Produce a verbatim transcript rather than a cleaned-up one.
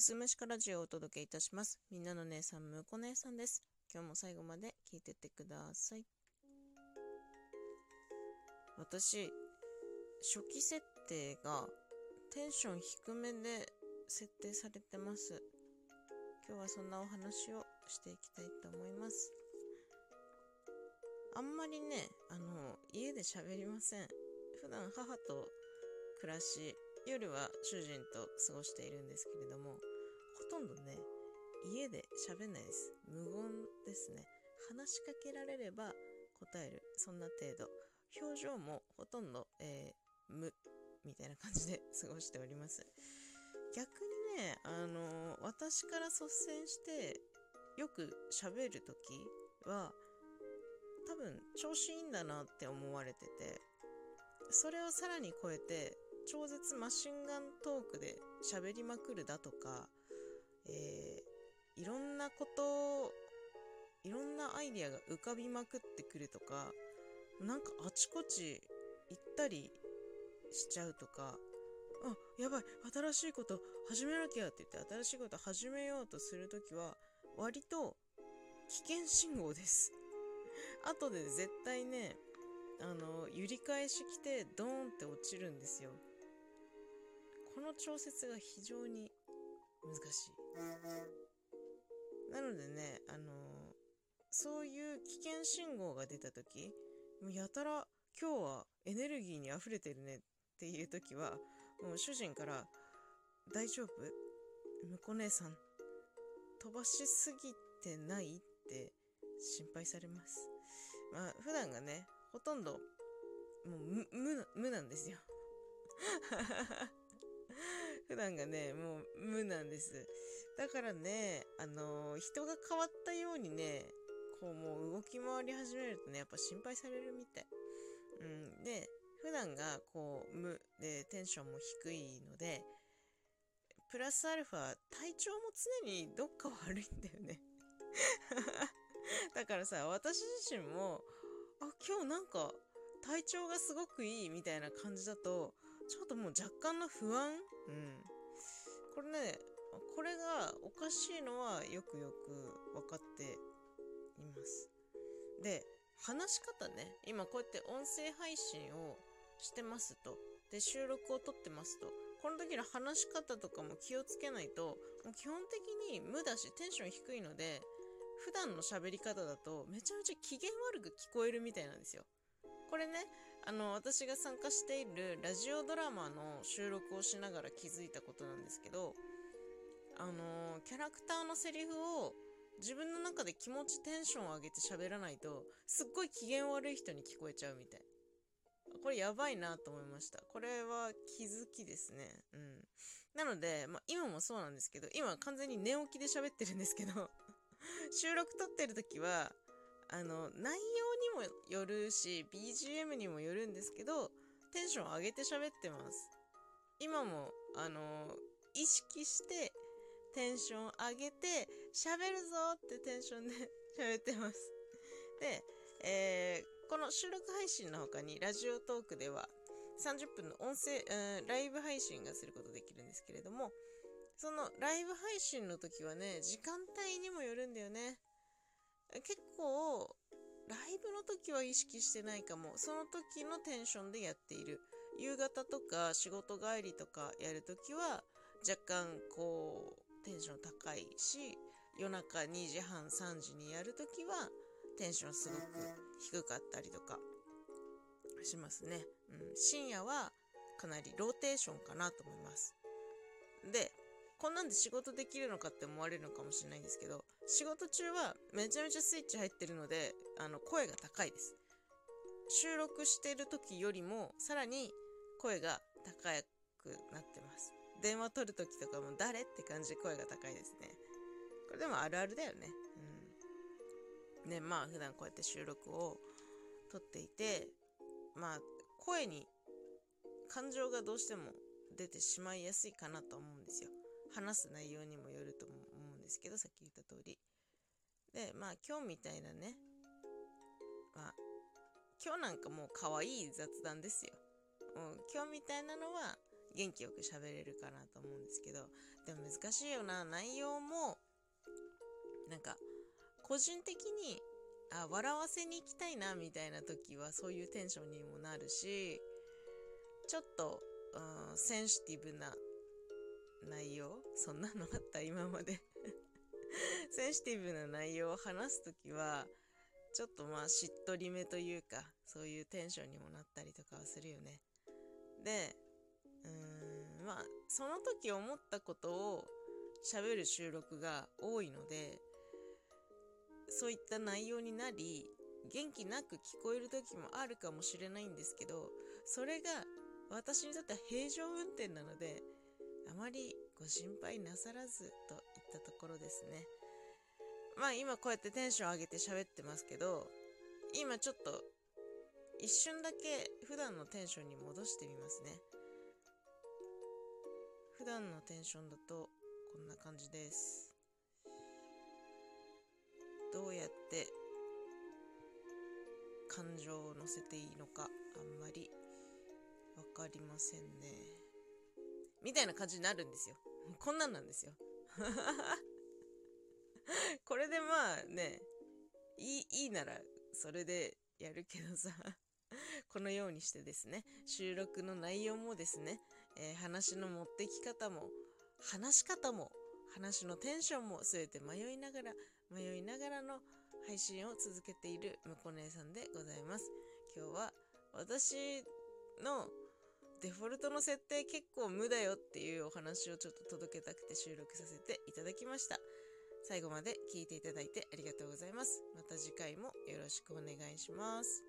フスムシカラジオをお届けいたします。みんなの姉さん、むこ姉さんです。今日も最後まで聞いてってください。私、初期設定がテンション低めで設定されてます。今日はそんなお話をしていきたいと思います。あんまりね、あの家で喋りません。普段母と暮らし、夜は主人と過ごしているんですけれども、ほとんどね、家で喋んないです。無言ですね。話しかけられれば答える、そんな程度。表情もほとんど、えー、無みたいな感じで過ごしております。逆にね、あのー、私から率先してよく喋るときは多分調子いいんだなって思われてて、それをさらに超えて超絶マシンガントークで喋りまくるだとか、えー、いろんなことを、いろんなアイディアが浮かびまくってくるとか、なんかあちこち行ったりしちゃうとか、あ、やばい、新しいこと始めなきゃって言って新しいこと始めようとするときは割と危険信号です。後で絶対ね、あの揺り返しきてドーンって落ちるんですよ。この調節が非常に難しい。なのでね、あのそういう危険信号が出たとき、やたら今日はエネルギーにあふれてるねっていう時は、もう主人から「大丈夫？むこ姉さん飛ばしすぎてない？」って心配されます。まあ普段がね、ほとんどもう 無, 無なんですよ普段がね、もう無なんです。だからね、あのー、人が変わったようにね、こうもう動き回り始めるとね、やっぱ心配されるみたい、うん、で普段がこう無でテンションも低いので、プラスアルファ体調も常にどっか悪いんだよねだからさ、私自身もあ、今日なんか体調がすごくいいみたいな感じだとちょっともう若干の不安、うん、これね、これがおかしいのはよくよく分かっています。で、話し方ね、今こうやって音声配信をしてますと、で収録を撮ってますと、この時の話し方とかも気をつけないと、もう基本的に無だしテンション低いので、普段の喋り方だとめちゃめちゃ機嫌悪く聞こえるみたいなんですよ。これね、あの私が参加しているラジオドラマの収録をしながら気づいたことなんですけど、あのキャラクターのセリフを自分の中で気持ちテンションを上げて喋らないと、すっごい機嫌悪い人に聞こえちゃうみたい。これやばいなと思いました。これは気づきですね。うん。なので、まあ、今もそうなんですけど、今完全に寝起きで喋ってるんですけど収録撮ってる時はあの内容にもよるし ビージーエム にもよるんですけど、テンション上げて喋ってます。今もあの意識してテンション上げて喋るぞってテンションで喋ってます。で、えー、この収録配信の他にラジオトークではさんじゅっぷんの音声、うん、ライブ配信がすることできるんですけれども、そのライブ配信の時はね、時間帯にもよるんだよね。結構ライブの時は意識してないかも。その時のテンションでやっている。夕方とか仕事帰りとかやる時は若干こうテンション高いし、夜中にじはんさんじにやるときはテンションすごく低かったりとかしますね、うん、深夜はかなりローテーションかなと思います。で、こんなんで仕事できるのかって思われるのかもしれないんですけど、仕事中はめちゃめちゃスイッチ入ってるので、あの声が高いです。収録してる時よりもさらに声が高くなってます。電話取るときとかも誰って感じで声が高いですね。これでもあるあるだよね。うん。ね、まあ普段こうやって収録を撮っていて、まあ声に感情がどうしても出てしまいやすいかなと思うんですよ。話す内容にもよると思うんですけど、さっき言った通り。で、まあ今日みたいなね、まあ今日なんかもう可愛い雑談ですよ。もう今日みたいなのは元気よく喋れるかなと思うんですけど、でも難しいよな。内容もなんか個人的にあ笑わせに行きたいなみたいな時はそういうテンションにもなるし、ちょっと、うん、センシティブな内容、そんなのあった今までセンシティブな内容を話すときはちょっとまあしっとりめというか、そういうテンションにもなったりとかはするよね。で、うーんまあその時思ったことを喋る収録が多いので、そういった内容になり元気なく聞こえる時もあるかもしれないんですけど、それが私にとっては平常運転なので、あまりご心配なさらずといったところですね。まあ今こうやってテンション上げて喋ってますけど、今ちょっと一瞬だけ普段のテンションに戻してみますね。普段のテンションだとこんな感じです。どうやって感情を乗せていいのかあんまりわかりませんねみたいな感じになるんですよ。こんなんなんですよこれでまあね、いい、いいならそれでやるけどさこのようにしてですね、収録の内容もですね、えー、話の持ってき方も話し方も話のテンションも全て迷いながら迷いながらの配信を続けているむこ姉さんでございます。今日は私のデフォルトの設定結構無だよっていうお話をちょっと届けたくて収録させていただきました。最後まで聞いていただいてありがとうございます。また次回もよろしくお願いします。